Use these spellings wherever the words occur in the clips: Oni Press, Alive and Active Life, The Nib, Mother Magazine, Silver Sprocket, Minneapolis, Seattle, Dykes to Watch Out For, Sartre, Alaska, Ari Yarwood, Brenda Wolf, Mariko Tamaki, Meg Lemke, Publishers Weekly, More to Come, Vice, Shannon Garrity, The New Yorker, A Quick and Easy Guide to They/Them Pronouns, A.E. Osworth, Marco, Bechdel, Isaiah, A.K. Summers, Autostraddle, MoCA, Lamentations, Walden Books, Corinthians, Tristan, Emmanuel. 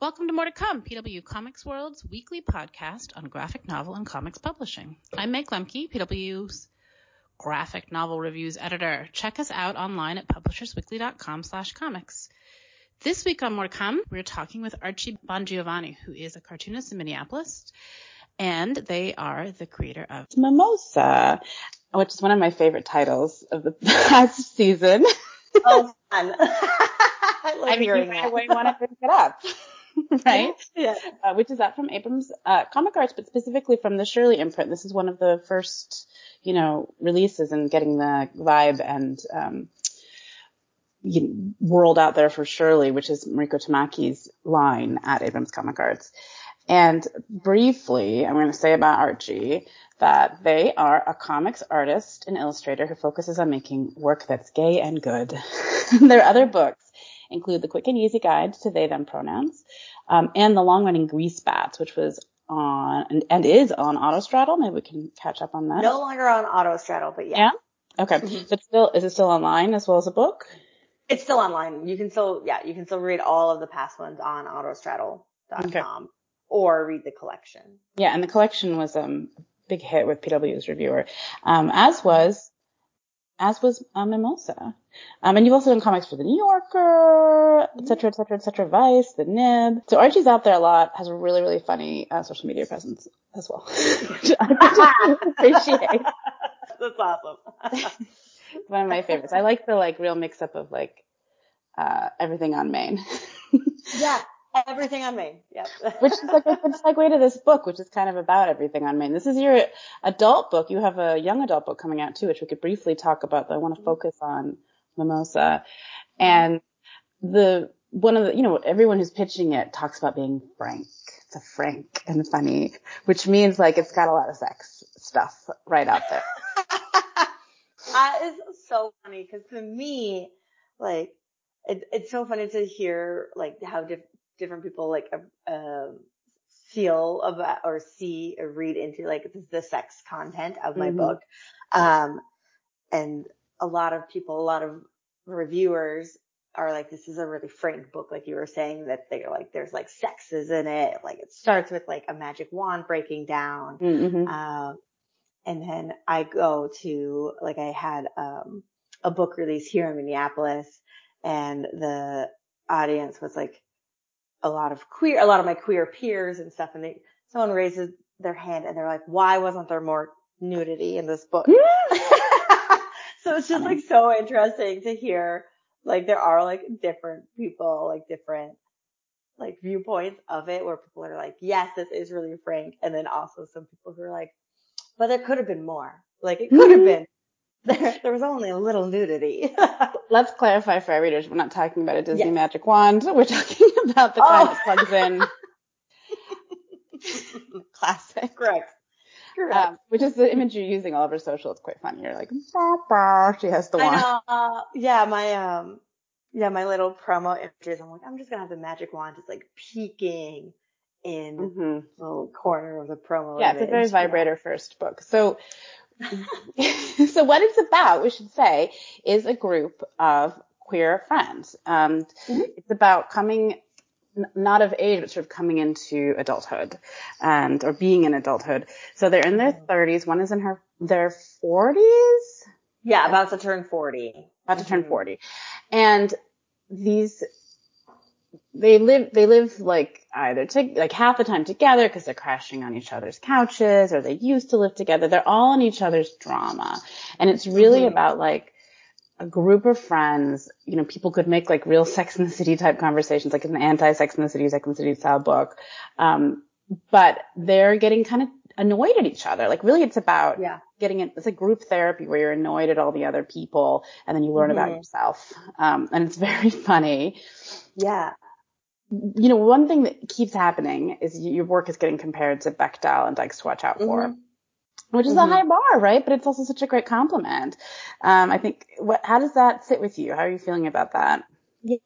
Welcome to More to Come, PW Comics World's weekly podcast on graphic novel and comics publishing. I'm Meg Lemke, PW's graphic novel reviews editor. Check us out online at publishersweekly.com/comics. This week on More to Come, we're talking with Archie Bongiovanni, who is a cartoonist in Minneapolis, and they are the creator of Mimosa, which is one of my favorite titles of the past season. Oh, man. I want to bring it up. Right? Yeah. Which is up from Abrams Comic Arts, but specifically from the Shirley imprint. This is one of the first, releases and getting the vibe and world out there for Shirley, which is Mariko Tamaki's line at Abrams Comic Arts. And briefly, I'm going to say about Archie that they are a comics artist and illustrator who focuses on making work that's gay and good. Their other books include The Quick and Easy Guide to They/Them Pronouns, and the long-running Greasebats, which was on and is on Autostraddle. Maybe we can catch up on that. No longer on Autostraddle, but yeah. Yeah? Okay. Mm-hmm. But still, is it still online as well as a book? It's still online. You can still read all of the past ones on autostraddle.com. Okay. Or read the collection. Yeah, and the collection was a big hit with PW's reviewer, as was Mimosa. And you've also done comics for The New Yorker, et cetera, et cetera, et cetera, Vice, The Nib. So Archie's out there a lot, has a really, really funny social media presence as well, which I just appreciate. That's awesome. One of my favorites. I like the, real mix-up of, everything on Maine. Yeah. Everything on Maine, yep. Which is a good segue to this book, which is kind of about everything on Maine. This is your adult book. You have a young adult book coming out, too, which we could briefly talk about, but I want to focus on Mimosa. And everyone who's pitching it talks about being frank. It's a frank and funny, which means, it's got a lot of sex stuff right out there. That is so funny, because to me, it's so funny to hear, how different people feel about or see or read into the sex content of my book. And a lot of reviewers are like, this is a really frank book. Like you were saying that they're there's sexes in it. It starts with a magic wand breaking down. Mm-hmm. And then I go to, I had, a book release here in Minneapolis, and the audience was a lot of my queer peers and stuff, and someone raises their hand and they're like, why wasn't there more nudity in this book? So it's just so interesting to hear there are different people, different viewpoints of it, where people are yes, this is really frank, and then also some people who are but there could have been more, it could have been there was only a little nudity. Let's clarify for our readers, we're not talking about a Disney magic wand. We're talking about the kind that plugs in. Classic. Correct. Which is the image you're using all over social. It's quite funny. You're bah, bah. She has the wand. My little promo images, I'm just going to have the magic wand just peeking in the little corner of the promo. Yeah, it's a very vibrator-first book. So... So what it's about, we should say, is a group of queer friends. It's about coming not of age, but sort of coming into adulthood or being in adulthood. So they're in their 30s. One is in their 40s. Yeah, about to turn 40. And these. They live either half the time together because they're crashing on each other's couches, or they used to live together. They're all in each other's drama. And it's really about a group of friends. People could make real Sex and the City type conversations, an anti-Sex and the City, Sex and the City style book. But they're getting kind of annoyed at each other. Really it's about getting it. It's like group therapy where you're annoyed at all the other people and then you learn about yourself. And it's very funny. Yeah. One thing that keeps happening is your work is getting compared to Bechdel and Dykes to Watch Out For, which is a high bar, right? But it's also such a great compliment. I think, how does that sit with you? How are you feeling about that?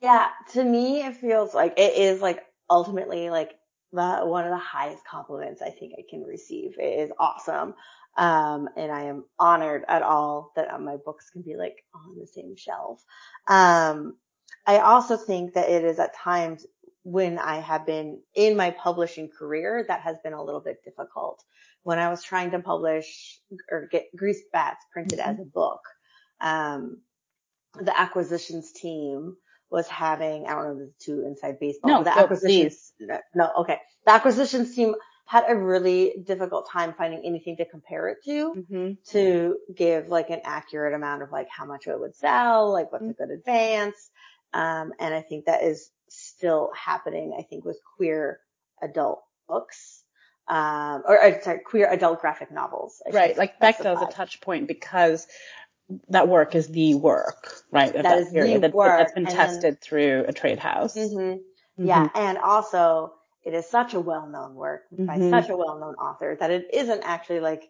Yeah. To me, it feels it is ultimately one of the highest compliments I think I can receive. It is awesome. And I am honored at all that my books can be on the same shelf. I also think that it is at times when I have been in my publishing career, that has been a little bit difficult. When I was trying to publish or get Greasebats printed as a book, the acquisitions team was having, I don't know, the two inside baseball. No, the acquisitions. The acquisitions team had a really difficult time finding anything to compare it to give like an accurate amount of like how much it would sell, like what's a good advance. And I think that is still happening, I think, with queer adult books, queer adult graphic novels. Right. Like Bechdel is a touch point because that work is the work, right? That's been tested through a trade house. Yeah. And also it is such a well-known work by such a well-known author that it isn't actually like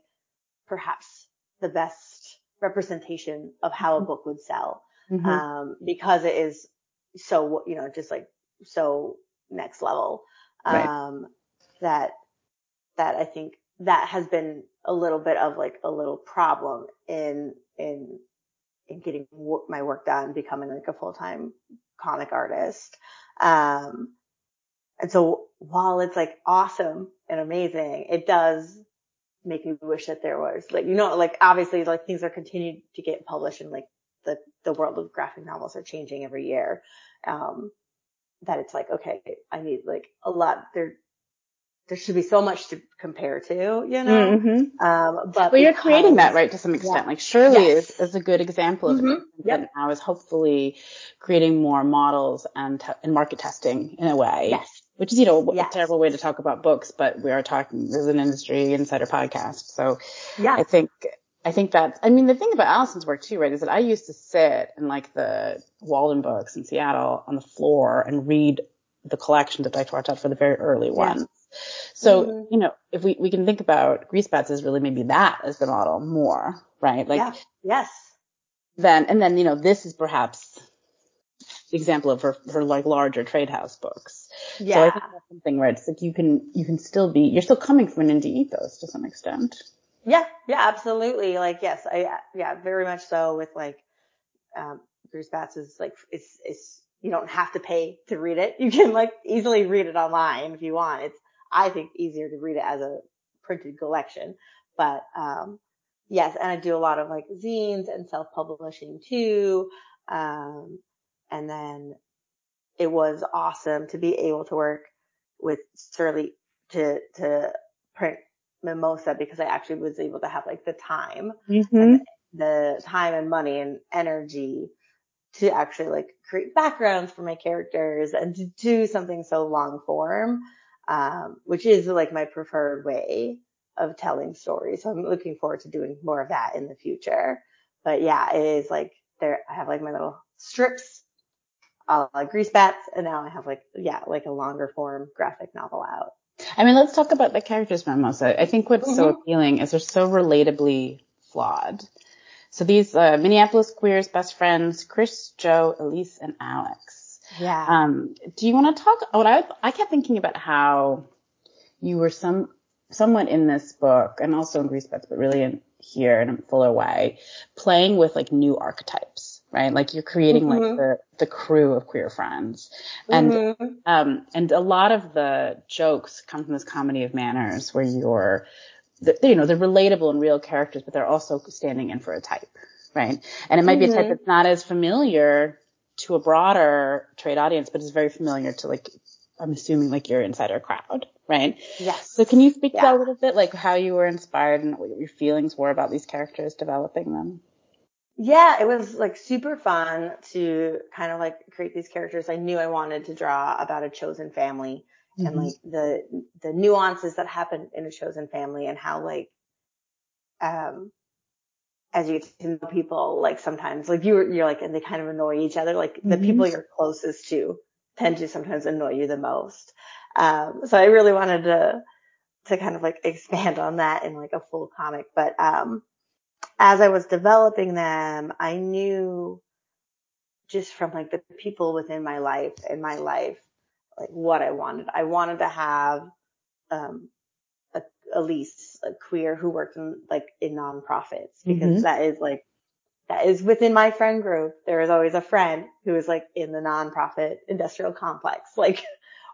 perhaps the best representation of how a book would sell. Because it is so, just like so next level. That I think that has been a little bit of like a little problem in getting my work done, becoming like a full-time comic artist. And so while it's like awesome and amazing, it does make me wish that there was like, obviously like things are continued to get published and like the world of graphic novels are changing every year. That it's like, okay, I need like a lot there should be so much to compare to, but you're creating that, right, to some extent. Yeah. Like Shirley is a good example of it. Yep. Now is hopefully creating more models and market testing in a way. Yes. Which is, a terrible way to talk about books, but we are talking, there's an industry insider podcast. So yeah. I think that's, the thing about Allison's work too, right, is that I used to sit in like the Walden Books in Seattle on the floor and read the collections of Dykes to Watch Out for, the very early ones. So, if we can think about Greasebats as really maybe that as the model more, right? Like, yes. Then, this is perhaps the example of her like larger trade house books. Yeah. So I think that's something where it's like you can still be, you're still coming from an indie ethos to some extent. Yeah, absolutely. Like, yes, very much so with like, Greasebats is like, it's, you don't have to pay to read it. You can like easily read it online if you want. It's, I think, easier to read it as a printed collection, but, yes. And I do a lot of like zines and self-publishing too. And then it was awesome to be able to work with Shirley to print Mimosa because I actually was able to have like the time, and the time and money and energy to actually like create backgrounds for my characters and to do something so long form, which is like my preferred way of telling stories. So I'm looking forward to doing more of that in the future. But yeah, it is like there, I have like my little strips, Greasebats, and now I have like a longer form graphic novel out. Let's talk about the characters, Mimosa. I think what's so appealing is they're so relatably flawed. So these Minneapolis queers, best friends, Chris, Joe, Elise, and Alex. Yeah. Do you want to talk? I kept thinking about how you were somewhat in this book, and also in Greasebats, but really in here in a fuller way, playing with like new archetypes, right? Like you're creating like the crew of queer friends, and a lot of the jokes come from this comedy of manners where you're. They're relatable and real characters, but they're also standing in for a type, right? And it might be a type that's not as familiar to a broader trade audience, but is very familiar to, like, I'm assuming, like, your insider crowd, right? Yes. So can you speak to that a little bit, like, how you were inspired and what your feelings were about these characters, developing them? Yeah, it was, like, super fun to kind of, like, create these characters. I knew I wanted to draw about a chosen family. And like the nuances that happen in a chosen family and how like, as you get to know people, like sometimes like you're like, and they kind of annoy each other. Like the people you're closest to tend to sometimes annoy you the most. So I really wanted to kind of like expand on that in like a full comic. But, as I was developing them, I knew just from like the people within my life and my life, like what I wanted. I wanted to have, Elise, a queer who worked in nonprofits because that is within my friend group. There is always a friend who is like in the nonprofit industrial complex. Like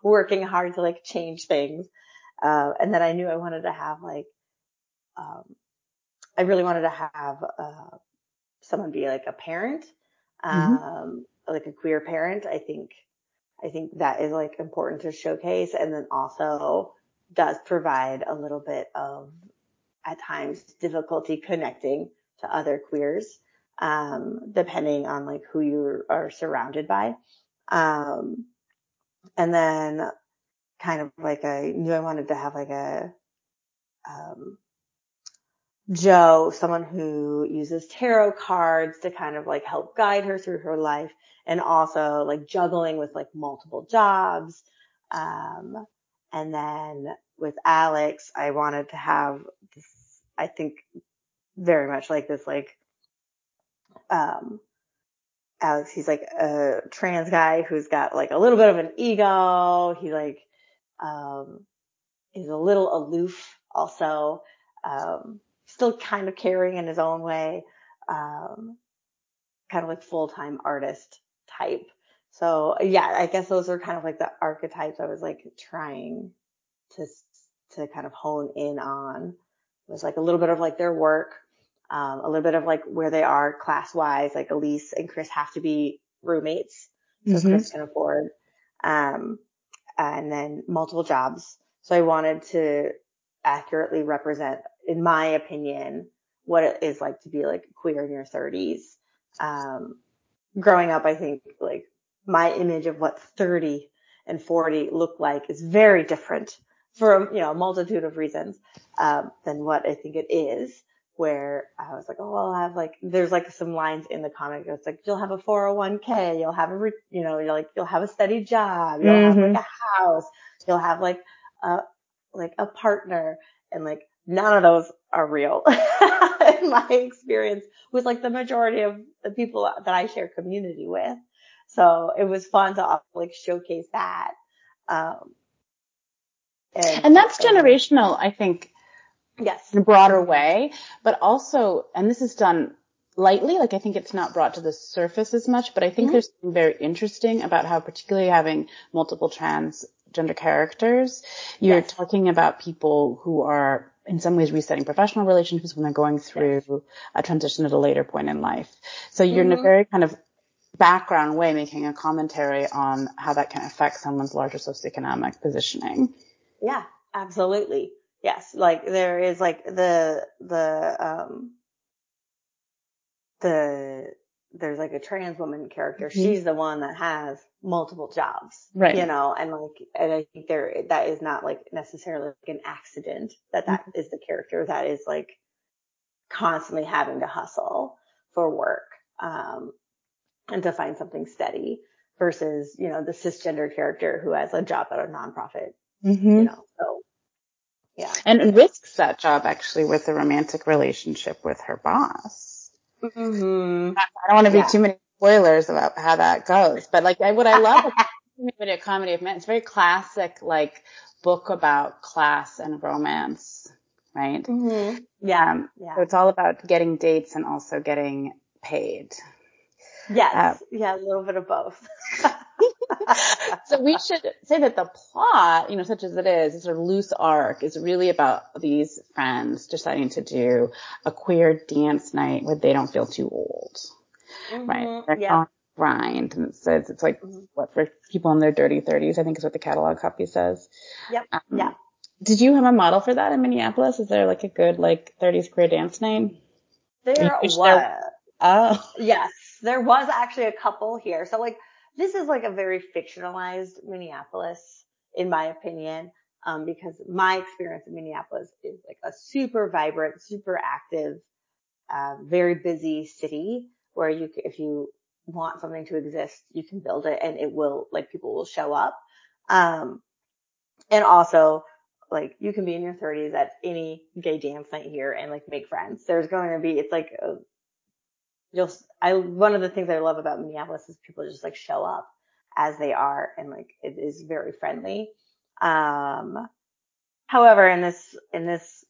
working hard to like change things. And then I knew I wanted to have like, I really wanted to have, someone be like a parent, like a queer parent. I think that is like important to showcase, and then also does provide a little bit of, at times, difficulty connecting to other queers, depending on like who you are surrounded by. And then kind of like I knew I wanted to have like a, Joe, someone who uses tarot cards to kind of like help guide her through her life, and also like juggling with like multiple jobs. And then with Alex, I wanted to have this, I think very much like this, like, Alex, he's like a trans guy who's got like a little bit of an ego. He like, is a little aloof also, still kind of caring in his own way, kind of like full-time artist type. So yeah, I guess those are kind of like the archetypes I was like trying to kind of hone in on. It was like a little bit of like their work, a little bit of like where they are class-wise. Like Elise and Chris have to be roommates, so Chris can afford, and then multiple jobs. So I wanted to accurately represent, in my opinion, what it is like to be like queer in your 30s. Growing up, I think like my image of what 30 and 40 look like is very different for, you know, a multitude of reasons, than what I think it is, where I was like, oh, I'll have like, there's like some lines in the comic that's like, you'll have a 401k, you'll have a, you know, you're like, you'll have a steady job, you'll have like a house, you'll have like a partner, and like, none of those are real. In my experience with like the majority of the people that I share community with. So it was fun to like showcase that. And that's generational, I think. Yes. In a broader way, but also, and this is done lightly, like I think it's not brought to the surface as much, but I think there's something very interesting about how particularly having multiple transgender characters, you're talking about people who are in some ways resetting professional relationships when they're going through a transition at a later point in life. So you're in a very kind of background way making a commentary on how that can affect someone's larger socioeconomic positioning. Yeah, absolutely. Yes. Like there is like there's like a trans woman character. She's the one that has multiple jobs, right? You know, and like, and I think there, that is not like necessarily like an accident that is the character that is like constantly having to hustle for work, and to find something steady versus, you know, the cisgender character who has a job at a nonprofit, you know, so yeah. And risks that job actually with a romantic relationship with her boss. I don't want to be too many spoilers about how that goes, but like what I love about a comedy of men, it's very classic, like book about class and romance, right? So it's all about getting dates and also getting paid. Yeah, a little bit of both. So we should say that the plot, you know, such as it is, this sort of loose arc is really about these friends deciding to do a queer dance night where they don't feel too old, right? They're on grind, and it says it's like what for people in their dirty 30s, I think is what the catalog copy says. Did you have a model for that in Minneapolis? Is there like a good like 30s queer dance night? There was. Oh yes, there was actually a couple here. So like. This is like a very fictionalized Minneapolis, in my opinion, because my experience in Minneapolis is like a super vibrant, super active, very busy city where you, if you want something to exist, you can build it and it will, like people will show up. And also like you can be in your 30s at any gay dance night here and like make friends. There's going to be, it's like a, one of the things I love about Minneapolis is people just like show up as they are and like it is very friendly. However, in this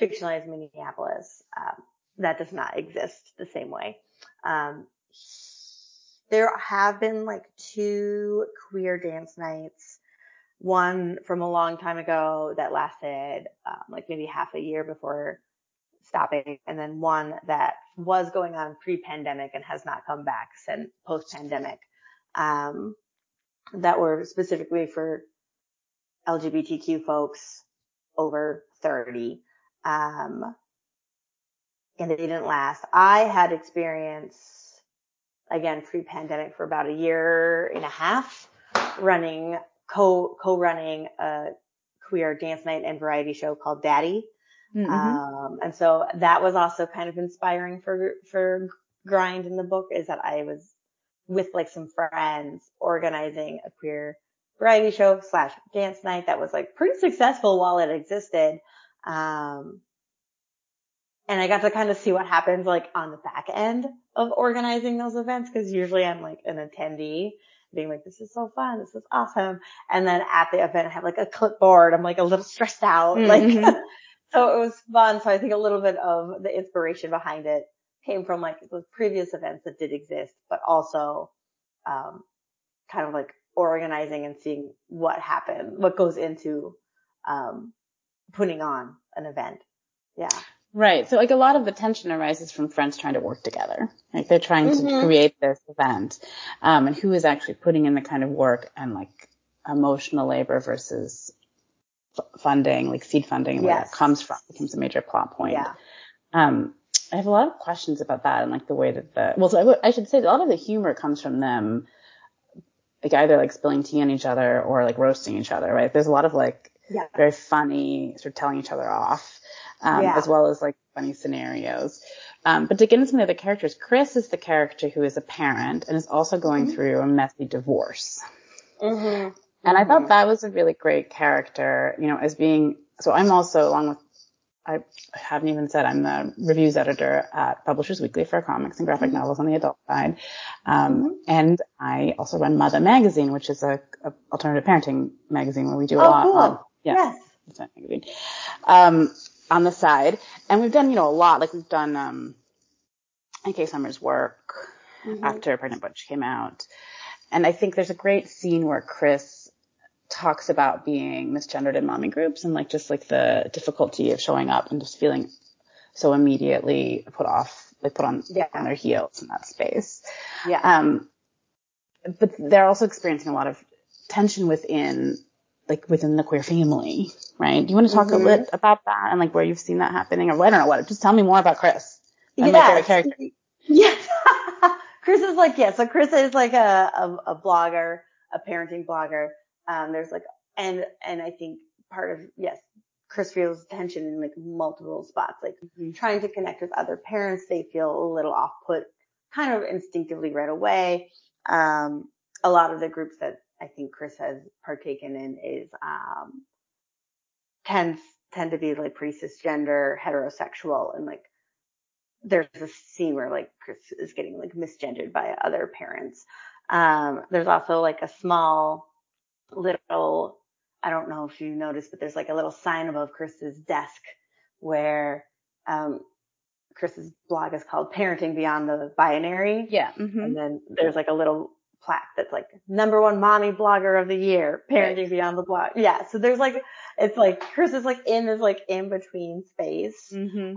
fictionalized Minneapolis, that does not exist the same way. There have been like two queer dance nights, one from a long time ago that lasted like maybe half a year before stopping, and then one that was going on pre-pandemic and has not come back since post-pandemic, that were specifically for LGBTQ folks over 30. And they didn't last. I had experience, again, pre-pandemic for about a year and a half, running, co-running a queer dance night and variety show called Daddy. Mm-hmm. And so that was also kind of inspiring for Grind in the book, is that I was with like some friends organizing a queer variety show / dance night that was like pretty successful while it existed. And I got to kind of see what happens like on the back end of organizing those events, because usually I'm like an attendee being like, this is so fun, this is awesome. And then at the event I have like a clipboard, I'm like a little stressed out. Mm-hmm. Like, so it was fun. So I think a little bit of the inspiration behind it came from like those previous events that did exist, but also kind of like organizing and seeing what happened, what goes into putting on an event. Yeah. Right. So like a lot of the tension arises from friends trying to work together. Like they're trying mm-hmm. to create this event. And who is actually putting in the kind of work and like emotional labor versus funding, like seed funding, where yes. it comes from, becomes a major plot point. Yeah. I have a lot of questions about that, and like the way that I should say that a lot of the humor comes from them, like either like spilling tea on each other or like roasting each other, right? There's a lot of like yeah. very funny sort of telling each other off. Yeah. as well as like funny scenarios. But to get into some of the other characters, Chris is the character who is a parent and is also going mm-hmm. through a messy divorce. Mm-hmm. And mm-hmm. I thought that was a really great character, you know, as being, so I'm also along with, I haven't even said I'm the reviews editor at Publishers Weekly for comics and graphic mm-hmm. novels on the adult side. Mm-hmm. and I also run Mother Magazine, which is a alternative parenting magazine where we do a lot. Cool. Yes. On the side, and we've done, you know, a lot, like we've done, A.K. Summers' work mm-hmm. after Pregnant Butch came out. And I think there's a great scene where Chris talks about being misgendered in mommy groups and like, just like the difficulty of showing up and just feeling so immediately put on their heels in that space. Yeah. But they're also experiencing a lot of tension within the queer family, right? Do you want to talk mm-hmm. a bit about that and like where you've seen that happening? Or I don't know what. Just tell me more about Chris. And my favorite character. Yes. Chris is like, yeah. So Chris is like a blogger, a parenting blogger. There's like, and I think part of, yes, Chris feels tension in like multiple spots, like mm-hmm. trying to connect with other parents. They feel a little off put kind of instinctively right away. A lot of the groups that I think Chris has partaken in is, tend to be like pretty cisgender, heterosexual, and like there's a scene where like Chris is getting like misgendered by other parents. There's also like a small little, I don't know if you noticed, but there's like a little sign above Chris's desk where, Chris's blog is called Parenting Beyond the Binary. Yeah. Mm-hmm. And then there's like a little plaque that's like #1 mommy blogger of the year, Parenting right. Beyond the Blog. Yeah. So there's like, it's like Chris is like in this like in between space, mm-hmm.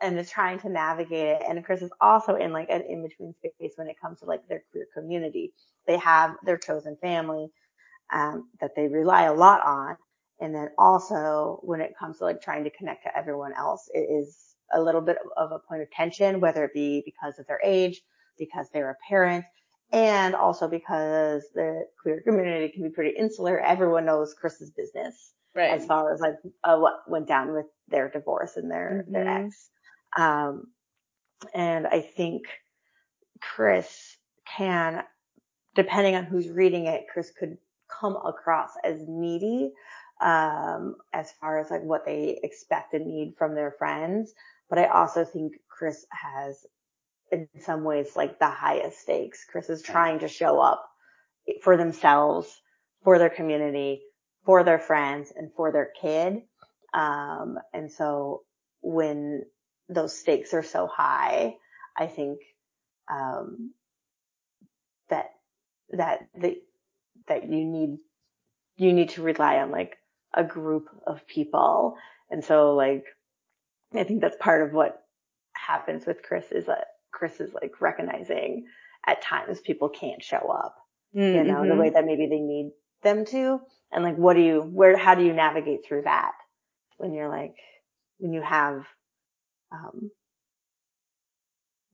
And is trying to navigate it. And Chris is also in like an in between space when it comes to like their queer community. They have their chosen family, that they rely a lot on. And then also when it comes to like trying to connect to everyone else, it is a little bit of a point of tension, whether it be because of their age, because they're a parent, and also because the queer community can be pretty insular. Everyone knows Chris's business right. as far as like what went down with their divorce and their ex. And I think Chris can, depending on who's reading it, Chris could come across as needy, as far as like what they expect and need from their friends. But I also think Chris has, in some ways, like the highest stakes. Chris is trying to show up for themselves, for their community, for their friends, and for their kid. And so when those stakes are so high, I think, that you need you need to rely on like a group of people. And so like, I think that's part of what happens with Chris is that Chris is like recognizing at times people can't show up, mm-hmm. you know, the way that maybe they need them to. And like, what do you, where, how do you navigate through that when you're like, when you have,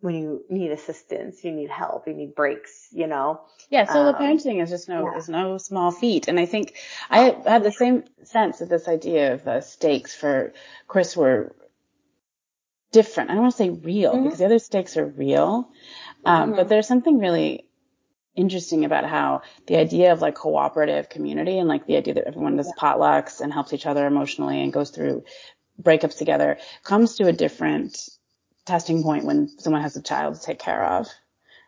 when you need assistance, you need help, you need breaks, you know? Yeah, solo parenting is just is no small feat. And I think I had the same sense of this idea of the stakes for Chris were different. I don't want to say real mm-hmm. because the other stakes are real. Mm-hmm. But there's something really interesting about how the idea of like cooperative community and like the idea that everyone does potlucks and helps each other emotionally and goes through breakups together comes to a different testing point when someone has a child to take care of,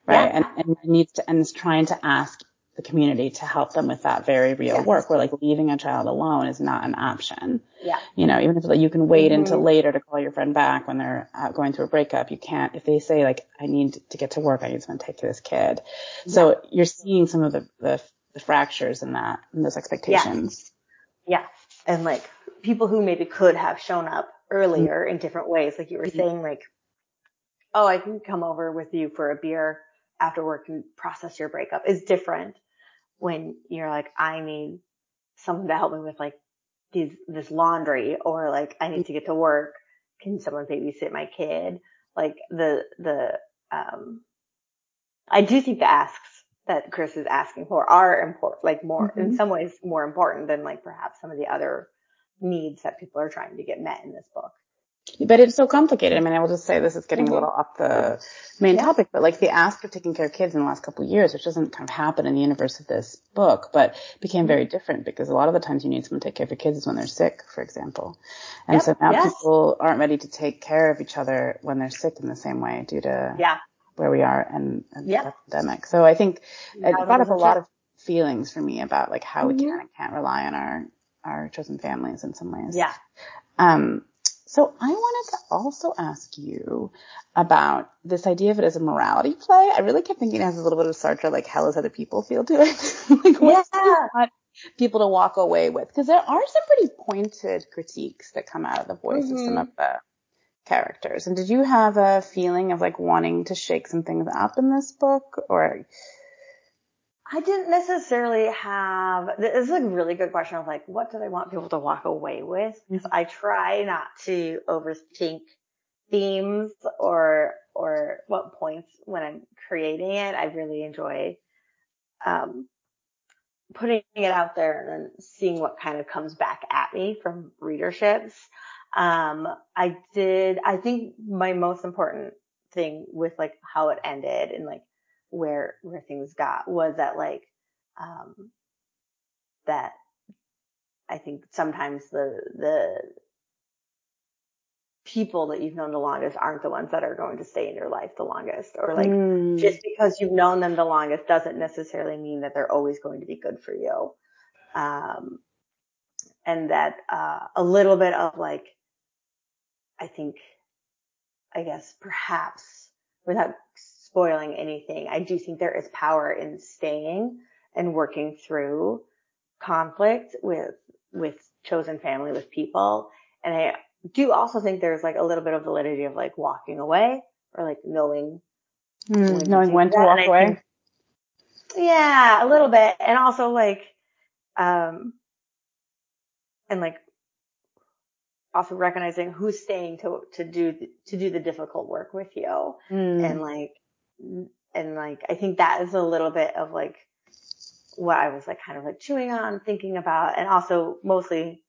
right? Yeah. And needs to, and is trying to ask the community to help them with that very real work where like leaving a child alone is not an option. Yeah. You know, even if like, you can wait mm-hmm. until later to call your friend back when they're going through a breakup, you can't, if they say like, I need to get to work, I need someone to take care of this kid. Yeah. So you're seeing some of the fractures in that, in those expectations. Yeah. Yeah. And like people who maybe could have shown up earlier mm-hmm. in different ways, like you were saying, like, oh, I can come over with you for a beer after work and process your breakup is different when you're like, I need someone to help me with like this laundry, or like, I need to get to work. Can someone babysit my kid? Like I do think the asks that Chris is asking for are important, like more mm-hmm. in some ways more important than like perhaps some of the other needs that people are trying to get met in this book. But it's so complicated. I mean, I will just say this is getting a little off the main topic, but like the ask of taking care of kids in the last couple of years, which doesn't kind of happen in the universe of this book, but became very different because a lot of the times you need someone to take care of your kids is when they're sick, for example. And so now people aren't ready to take care of each other when they're sick in the same way due to where we are and the pandemic. So I think it brought up a lot of feelings for me about like how we can and can't rely on our chosen families in some ways. Yeah. So I wanted to also ask you about this idea of it as a morality play. I really kept thinking it has a little bit of Sartre, like how does other people feel to it? Like what do you want people to walk away with? Because there are some pretty pointed critiques that come out of the voice mm-hmm. of some of the characters. And did you have a feeling of like wanting to shake some things up in this book? Or I didn't necessarily have, this is a really good question of like, what do they want people to walk away with? Because I try not to overthink themes or what points when I'm creating it. I really enjoy, putting it out there and then seeing what kind of comes back at me from readerships. I think my most important thing with like how it ended and like, where things got was that like, that I think sometimes the people that you've known the longest aren't the ones that are going to stay in your life the longest, or like just because you've known them the longest doesn't necessarily mean that they're always going to be good for you. And that, a little bit of like, I think, I guess perhaps without spoiling anything, I do think there is power in staying and working through conflict with chosen family, with people. And I do also think there's like a little bit of validity of like walking away or like knowing when to walk away. Think, yeah, a little bit. And also like, and like also recognizing who's staying to do the difficult work with you and like I think that is a little bit of like what I was like kind of like chewing on, thinking about, and also mostly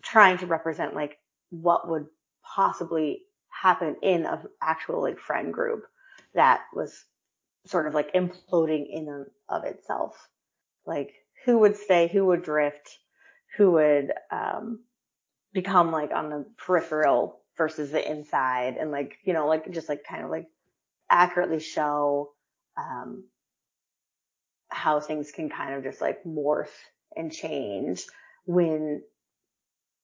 trying to represent like what would possibly happen in an actual like friend group that was sort of like imploding in and of itself. Like who would stay, who would drift, who would become like on the peripheral versus the inside, and like, you know, like just like kind of like accurately show how things can kind of just like morph and change when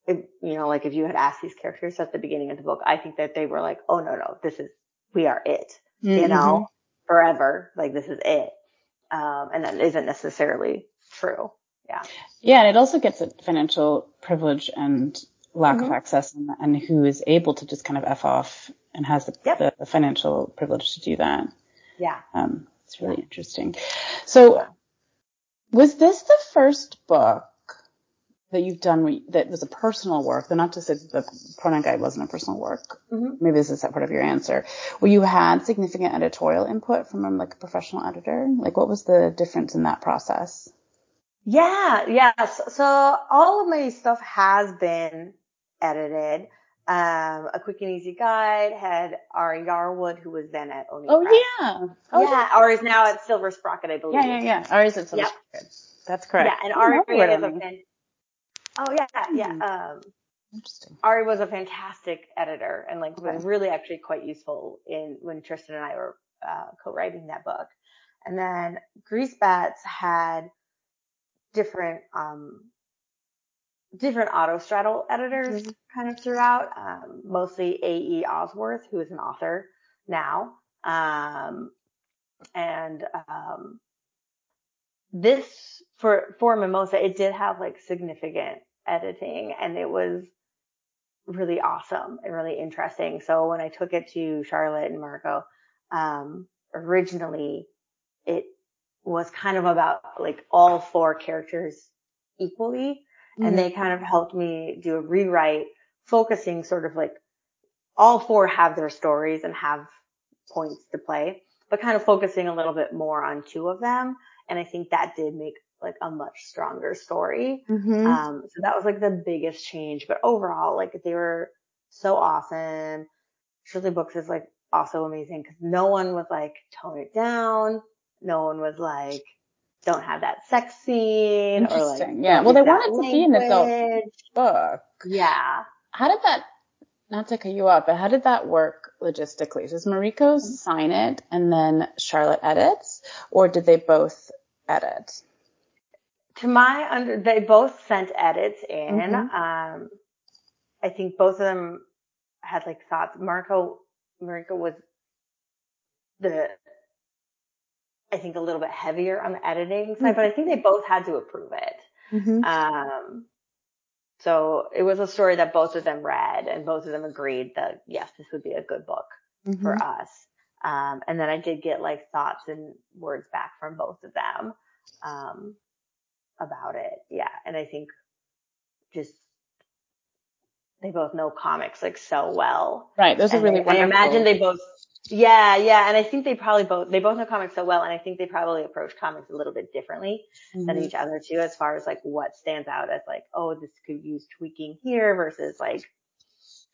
it, you know, like if you had asked these characters at the beginning of the book, I think that they were like, oh no, this is, we are it, mm-hmm. you know, forever, like this is it, and that isn't necessarily true Yeah. Yeah, and it also gets at financial privilege and lack of access and who is able to just kind of F off and has the financial privilege to do that. Yeah. It's really interesting. So was this the first book that you've done that was a personal work? Not to say that the pronoun guide wasn't a personal work. Mm-hmm. Maybe this is that part of your answer. Where you had significant editorial input from like a professional editor? Like what was the difference in that process? Yeah, yes. So all of my stuff has been edited. A Quick and Easy Guide had Ari Yarwood, who was then at Oni Press. Ari's now at Silver Sprocket, I believe. Ari's at Silver Sprocket. That's correct. Yeah, and Ari was a fantastic editor and was really actually quite useful when Tristan and I were co-writing that book. And then Greasebats had different different Autostraddle editors kind of throughout, mostly A.E. Osworth, who is an author now. This for Mimosa, it did have significant editing, and it was really awesome and really interesting. So when I took it to Charlotte and Marco, originally it was kind of about all four characters equally. And they kind of helped me do a rewrite, focusing sort of all four have their stories and have points to play, but kind of focusing a little bit more on two of them. And I think that did make a much stronger story. Mm-hmm. So that was the biggest change, but overall, they were so awesome. Shirley Books is also amazing because no one was tone it down. No one was don't have that sex scene. Interesting. Well, they wanted to be an adult book. Yeah. How did that, not to cut you off, but how did that work logistically? Does Mariko sign it and then Charlotte edits, or did they both edit? To my they both sent edits in. Mm-hmm. I think both of them had thoughts. Mariko was a little bit heavier on the editing side, but I think they both had to approve it. Mm-hmm. So it was a story that both of them read, and both of them agreed that, yes, this would be a good book for us. And then I did get thoughts and words back from both of them about it. Yeah. And I think just they both know comics so well. Right. Those are really wonderful. I imagine they both. Yeah, yeah. And I think they both know comics so well. And I think they probably approach comics a little bit differently than each other too, as far as what stands out as this could use tweaking here versus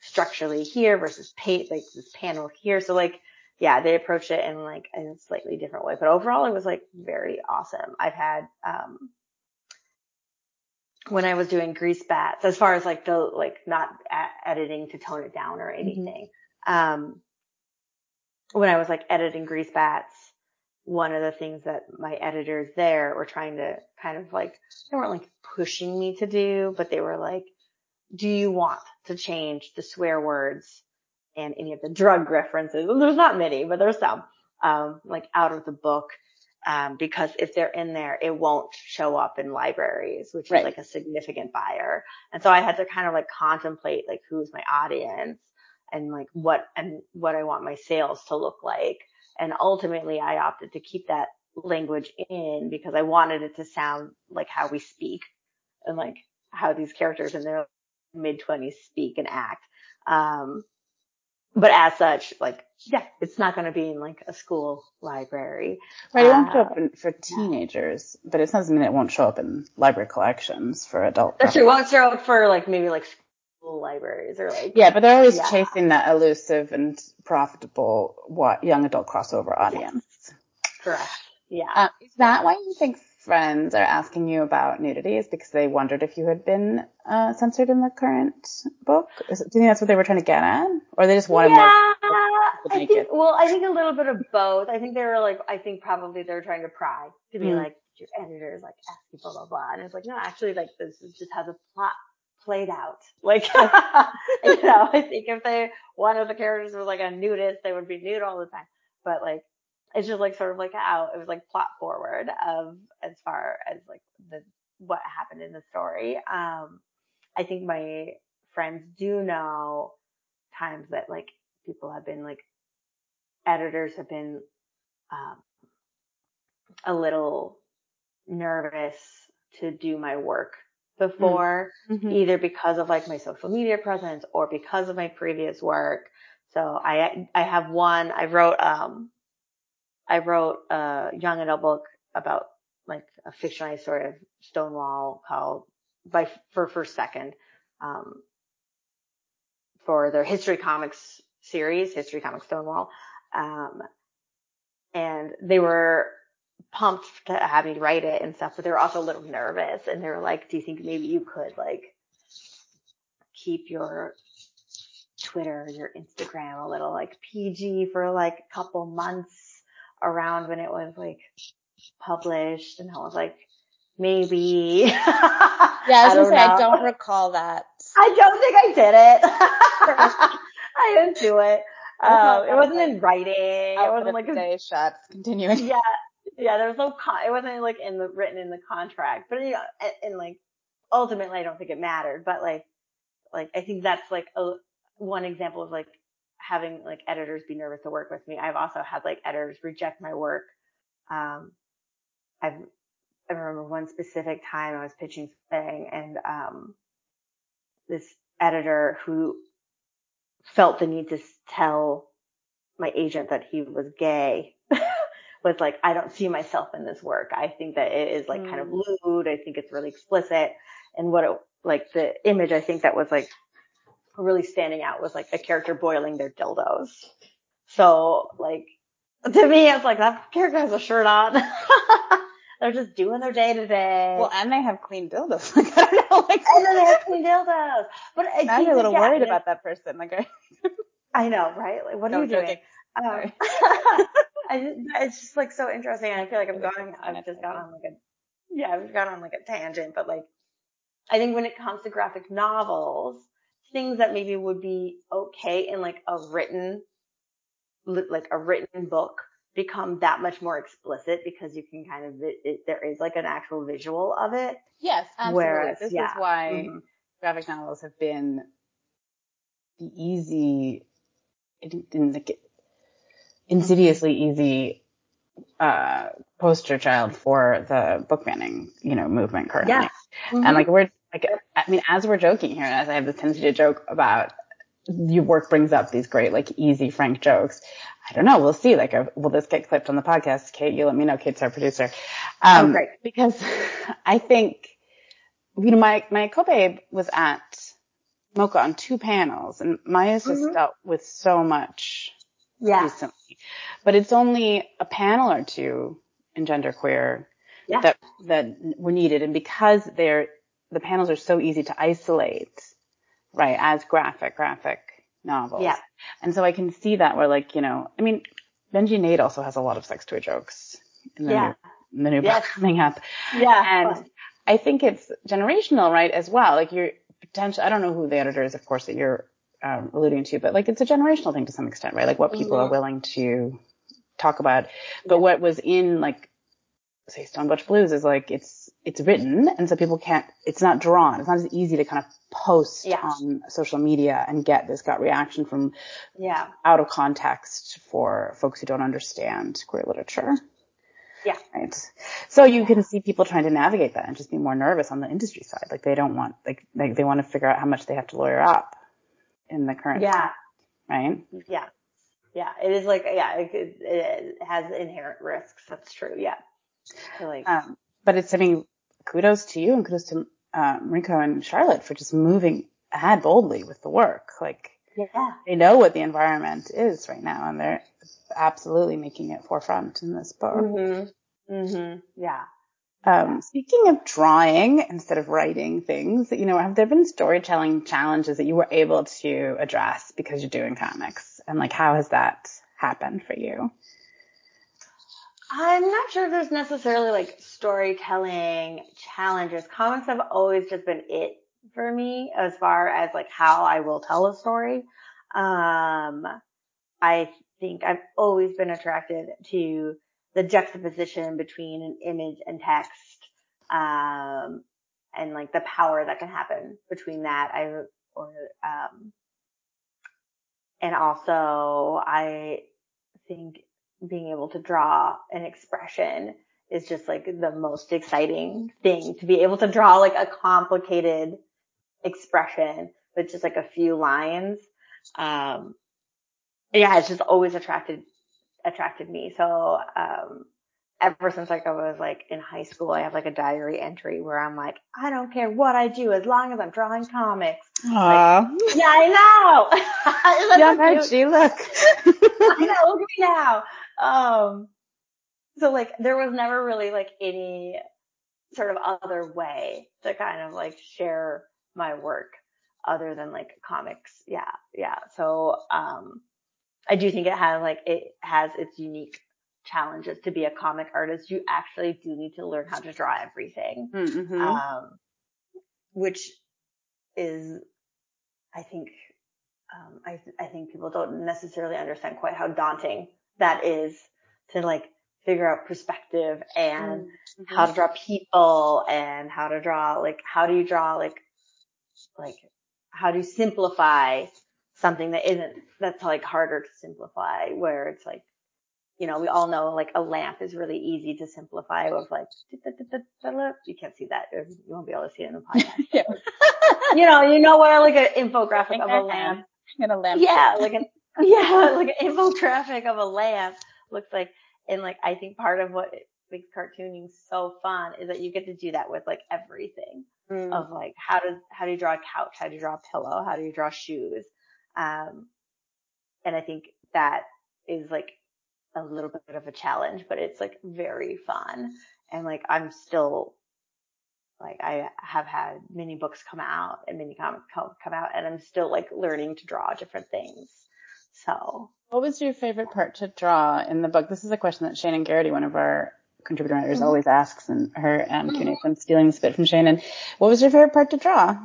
structurally here versus paint, this panel here. So they approach it in in a slightly different way. But overall it was very awesome. I've had, when I was doing Greasebats, as far as not editing to tone it down or anything, when I was editing Greasebats, one of the things that my editors there were trying to kind of they weren't pushing me to do, but they were do you want to change the swear words and any of the drug references? And there's not many, but there's some, out of the book. Because if they're in there, it won't show up in libraries, which is a significant buyer. And so I had to kind of contemplate who's my audience, and what I want my sales to look like. And ultimately I opted to keep that language in because I wanted it to sound like how we speak and how these characters in their mid-20s speak and act. But as such, it's not going to be in a school library. Right. It won't show up for teenagers, but it doesn't mean it won't show up in library collections for adults. That's true. It won't show up for libraries or but they're always chasing that elusive and profitable young adult crossover audience. Yes. Correct. Yeah. Is that why you think friends are asking you about nudity? Is because they wondered if you had been censored in the current book? Do you think that's what they were trying to get at, or they just wanted more? I think a little bit of both. I think they were probably they were trying to pry to be your editors asking blah blah blah, and it's no, actually this is just how the plot played out. I think if one of the characters was a nudist, they would be nude all the time. But it's just sort of how it was plot forward of as far as the what happened in the story. I think my friends do know times that like people have been like editors have been a little nervous to do my work before, mm-hmm. either because of like my social media presence or because of my previous work. So I have one, I wrote a young adult book about like a fictionalized story of Stonewall called for First Second, for their History Comics series, History Comics: Stonewall. And they were pumped to have me write it and stuff, but they were also a little nervous and they were like, do you think maybe you could like keep your Twitter, your Instagram a little like PG for like a couple months around when it was like published? And I was like, maybe. Yeah, I don't recall that. I don't think I did it. I didn't do it. It wasn't in writing. I wasn't like a shots continuing. Yeah. Yeah. There was no, it wasn't like written in the contract, but you know, and like ultimately I don't think it mattered, but like I think that's like one example of like having like editors be nervous to work with me. I've also had like editors reject my work. I remember one specific time I was pitching something and, this editor who felt the need to tell my agent that he was gay was like, I don't see myself in this work. I think that it is like kind of lewd. I think it's really explicit. And like the image I think that was like really standing out was like a character boiling their dildos. So like to me, it's like that character has a shirt on. They're just doing their day to day. Well, and they have clean dildos. Like I don't know. Like, and then they have clean dildos. But I'm a little worried about that person. Like I know, right? Like what are you doing? It's just like so interesting. I feel like I've gone on like a tangent. But like, I think when it comes to graphic novels, things that maybe would be okay in like a written book become that much more explicit because you can kind of there is like an actual visual of it. Yes, absolutely. Whereas, this is why graphic novels have been the easy, insidiously easy poster child for the book banning, you know, movement currently. Yeah. Mm-hmm. And like as we're joking here, and as I have this tendency to joke about, your work brings up these great like easy frank jokes. I don't know. We'll see. Like, will this get clipped on the podcast? Kate, you let me know. Kate's our producer. Oh, great. Because I think, you know, my co-babe was at MoCA on two panels and Maya's just dealt with so much recently, but it's only a panel or two in genderqueer that were needed. And because the panels are so easy to isolate, right, as graphic novels. Yeah. And so I can see that where like, you know, I mean, Benji Nate also has a lot of sex toy jokes in the new book coming up. Yeah. And I think it's generational, right, as well. Like your potential, I don't know who the editor is, of course, that you're alluding to, but like it's a generational thing to some extent, right? Like what people are willing to talk about. But what was in like, say, Stone Butch Blues is like, it's written. And so people can't, it's not drawn. It's not as easy to kind of post on social media and get this gut reaction from out of context for folks who don't understand queer literature. Yeah. Right. So you can see people trying to navigate that and just be more nervous on the industry side. Like they don't want, like they want to figure out how much they have to lawyer up in the current. Yeah. Time, right. Yeah. Yeah. It is like, it has inherent risks. That's true. Yeah. So like, but it's, I mean, kudos to you and kudos to Marco and Charlotte for just moving ahead boldly with the work. Like, they know what the environment is right now, and they're absolutely making it forefront in this book. Mm-hmm. Mm-hmm. Yeah. Speaking of drawing instead of writing things, you know, have there been storytelling challenges that you were able to address because you're doing comics? And like, how has that happened for you? I'm not sure there's necessarily like storytelling challenges. Comics have always just been it for me as far as like how I will tell a story. I think I've always been attracted to the juxtaposition between an image and text, and like the power that can happen between that. And also I think being able to draw an expression is just like the most exciting thing, to be able to draw like a complicated expression with just like a few lines. Yeah, it's just always attracted me. So, ever since like I was like in high school, I have like a diary entry where I'm like, I don't care what I do as long as I'm drawing comics. Aww. Like, yeah, I know. Young Archie, look. I know, look at me now. So like there was never really like any sort of other way to kind of like share my work other than like comics. Yeah. So I do think it has its unique challenges to be a comic artist. You actually do need to learn how to draw everything. Mm-hmm. Which is, I think, I think people don't necessarily understand quite how daunting that is to like figure out perspective and mm-hmm. how to draw people and how to draw, like, how do you draw, like, how do you simplify something that isn't, that's like harder to simplify, where it's like, you know, we all know like a lamp is really easy to simplify with like, you can't see that. You won't be able to see it in the podcast. Yeah. you know what, like an infographic of a lamp. Yeah, like an infographic of a lamp looks like. And like, I think part of what makes cartooning so fun is that you get to do that with like everything of like, how do you draw a couch? How do you draw a pillow? How do you draw shoes? And I think that is like a little bit of a challenge, but it's like very fun. And like, I'm still like, I have had many books come out and many comics come out, and I'm still like learning to draw different things. So. What was your favorite part to draw in the book? This is a question that Shannon Garrity, one of our contributor writers, mm-hmm. always asks in her Q&A. I'm stealing this bit from Shannon. What was your favorite part to draw?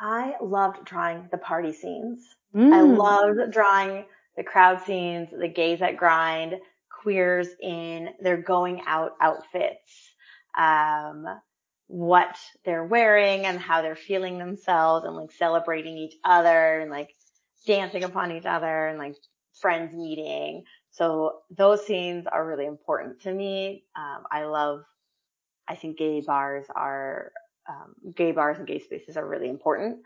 I loved drawing the party scenes. I loved drawing the crowd scenes, the gays at grind, queers in their going out outfits, what they're wearing and how they're feeling themselves, and like celebrating each other and like dancing upon each other and like friends meeting. So those scenes are really important to me. I think gay bars and gay spaces are really important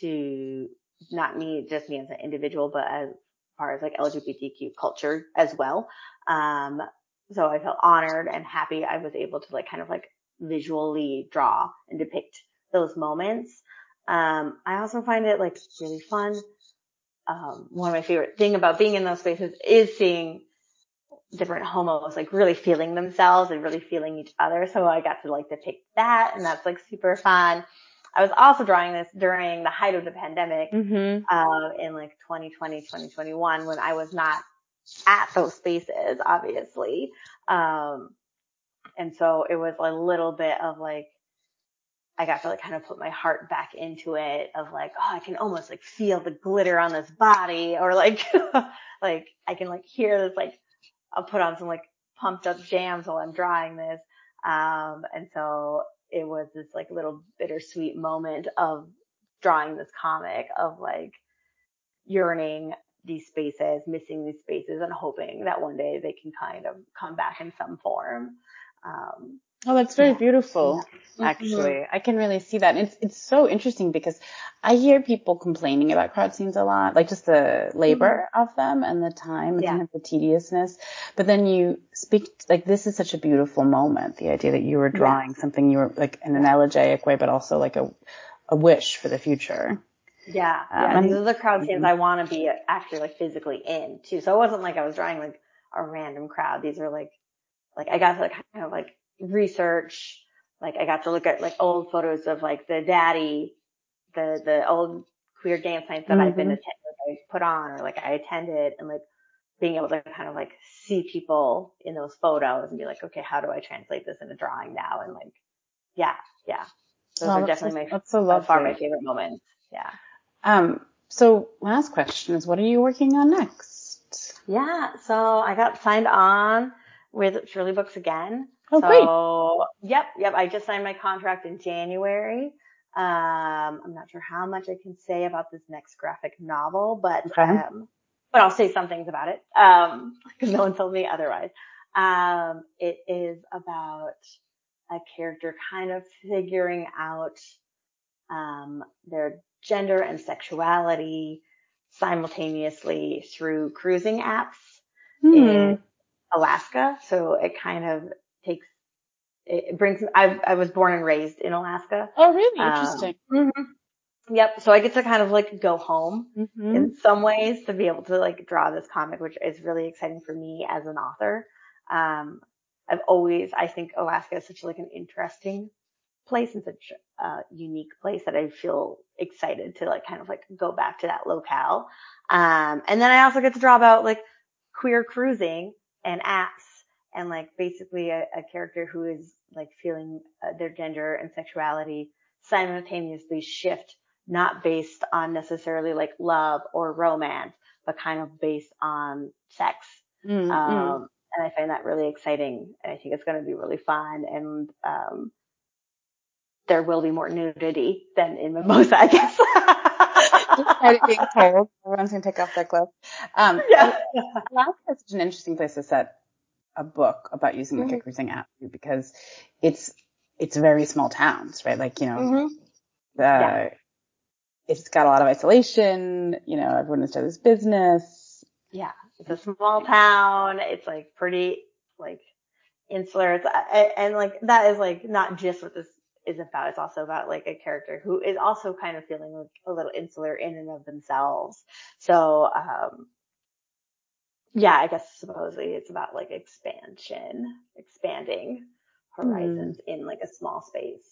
to not me, just me as an individual, but as far as like LGBTQ culture as well. So I felt honored and happy I was able to like kind of like visually draw and depict those moments. I also find it like really fun. One of my favorite thing about being in those spaces is seeing different homos, like really feeling themselves and really feeling each other. So I got to like depict that, and that's like super fun. I was also drawing this during the height of the pandemic, in like 2020, 2021, when I was not at those spaces, obviously. And so it was a little bit of like, I got to like kind of put my heart back into it of like, oh, I can almost like feel the glitter on this body, or like, like I can like hear this, like I'll put on some like pumped up jams while I'm drawing this. And so it was this like little bittersweet moment of drawing this comic of like yearning these spaces, missing these spaces, and hoping that one day they can kind of come back in some form. Oh, that's very beautiful, actually. Mm-hmm. I can really see that. And it's so interesting because I hear people complaining about crowd scenes a lot, like just the labor of them and the time and kind of the tediousness. But then you speak, like, this is such a beautiful moment, the idea that you were drawing something you were, like, in an elegiac way, but also, like, a wish for the future. Yeah. These are the crowd scenes I want to be actually, like, physically in, too. So it wasn't like I was drawing, like, a random crowd. These are, like, I got to, like, kind of, like, research, like I got to look at like old photos of like the Daddy, the old queer dance nights that I've been attending, like, I put on, or like I attended, and like being able to kind of like see people in those photos and be like, okay, how do I translate this into drawing now? And like, yeah. Those are definitely my favorite moments. Yeah. So last question is, what are you working on next? Yeah. So I got signed on with Shirley Books again. Oh, so, great. Yep. I just signed my contract in January. I'm not sure how much I can say about this next graphic novel, but I'll say some things about it, because no one told me otherwise. It is about a character kind of figuring out, their gender and sexuality simultaneously through cruising apps in Alaska. So it kind of takes, it brings, I was born and raised in Alaska. Oh, really? Interesting. Yep. So I get to kind of like go home in some ways to be able to like draw this comic, which is really exciting for me as an author. I think Alaska is such like an interesting place and such a unique place that I feel excited to like kind of like go back to that locale. And then I also get to draw about like queer cruising and apps and like basically a character who is like feeling their gender and sexuality simultaneously shift, not based on necessarily like love or romance, but kind of based on sex. And I find that really exciting, and I think it's going to be really fun. And there will be more nudity than in Mimosa, I guess. Despite it being cold, everyone's going to take off their clothes. Alaska is such an interesting place to set a book about using like a cruising app, because it's very small towns, right? Like, you know, it's got a lot of isolation. You know, everyone has done this business. Yeah. It's a small town. It's like pretty like insular. It's, and like that is like not just what this is about. It's also about like a character who is also kind of feeling like a little insular in and of themselves. So, I guess supposedly it's about like expanding horizons in like a small space.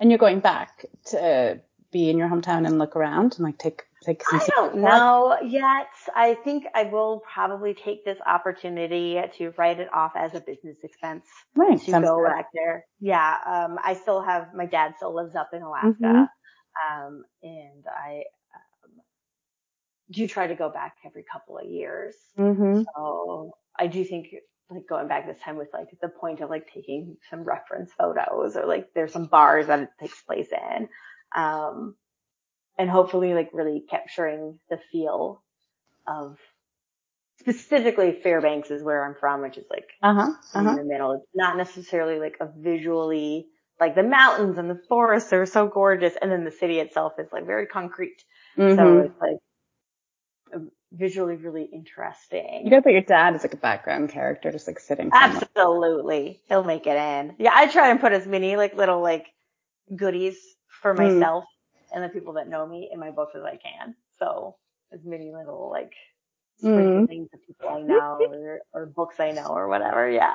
And you're going back to be in your hometown and look around and like take some. I don't know yet. I think I will probably take this opportunity to write it off as a business expense to go back there. Yeah. I still have, my dad still lives up in Alaska. And I do try to go back every couple of years. So I do think like going back this time with like the point of like taking some reference photos, or like there's some bars that it takes place in. And hopefully like really capturing the feel of specifically Fairbanks is where I'm from, which is like in the middle. It's not necessarily like a visually, like the mountains and the forests are so gorgeous. And then the city itself is like very concrete. So it's like visually really interesting. You gotta put your dad as like a background character, just like sitting somewhere. Absolutely. He'll make it in. Yeah. I try and put as many like little like goodies for myself and the people that know me in my books as I can. So as many little like things that people I know or books I know or whatever. Yeah.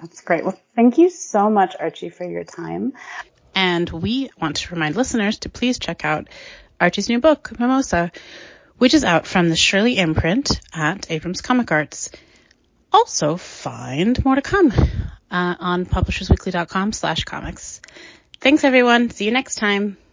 That's great. Well, thank you so much, Archie, for your time. And we want to remind listeners to please check out Archie's new book, Mimosa, which is out from the Shirley imprint at Abrams Comic Arts. Also find more to come on publishersweekly.com/comics. Thanks, everyone. See you next time.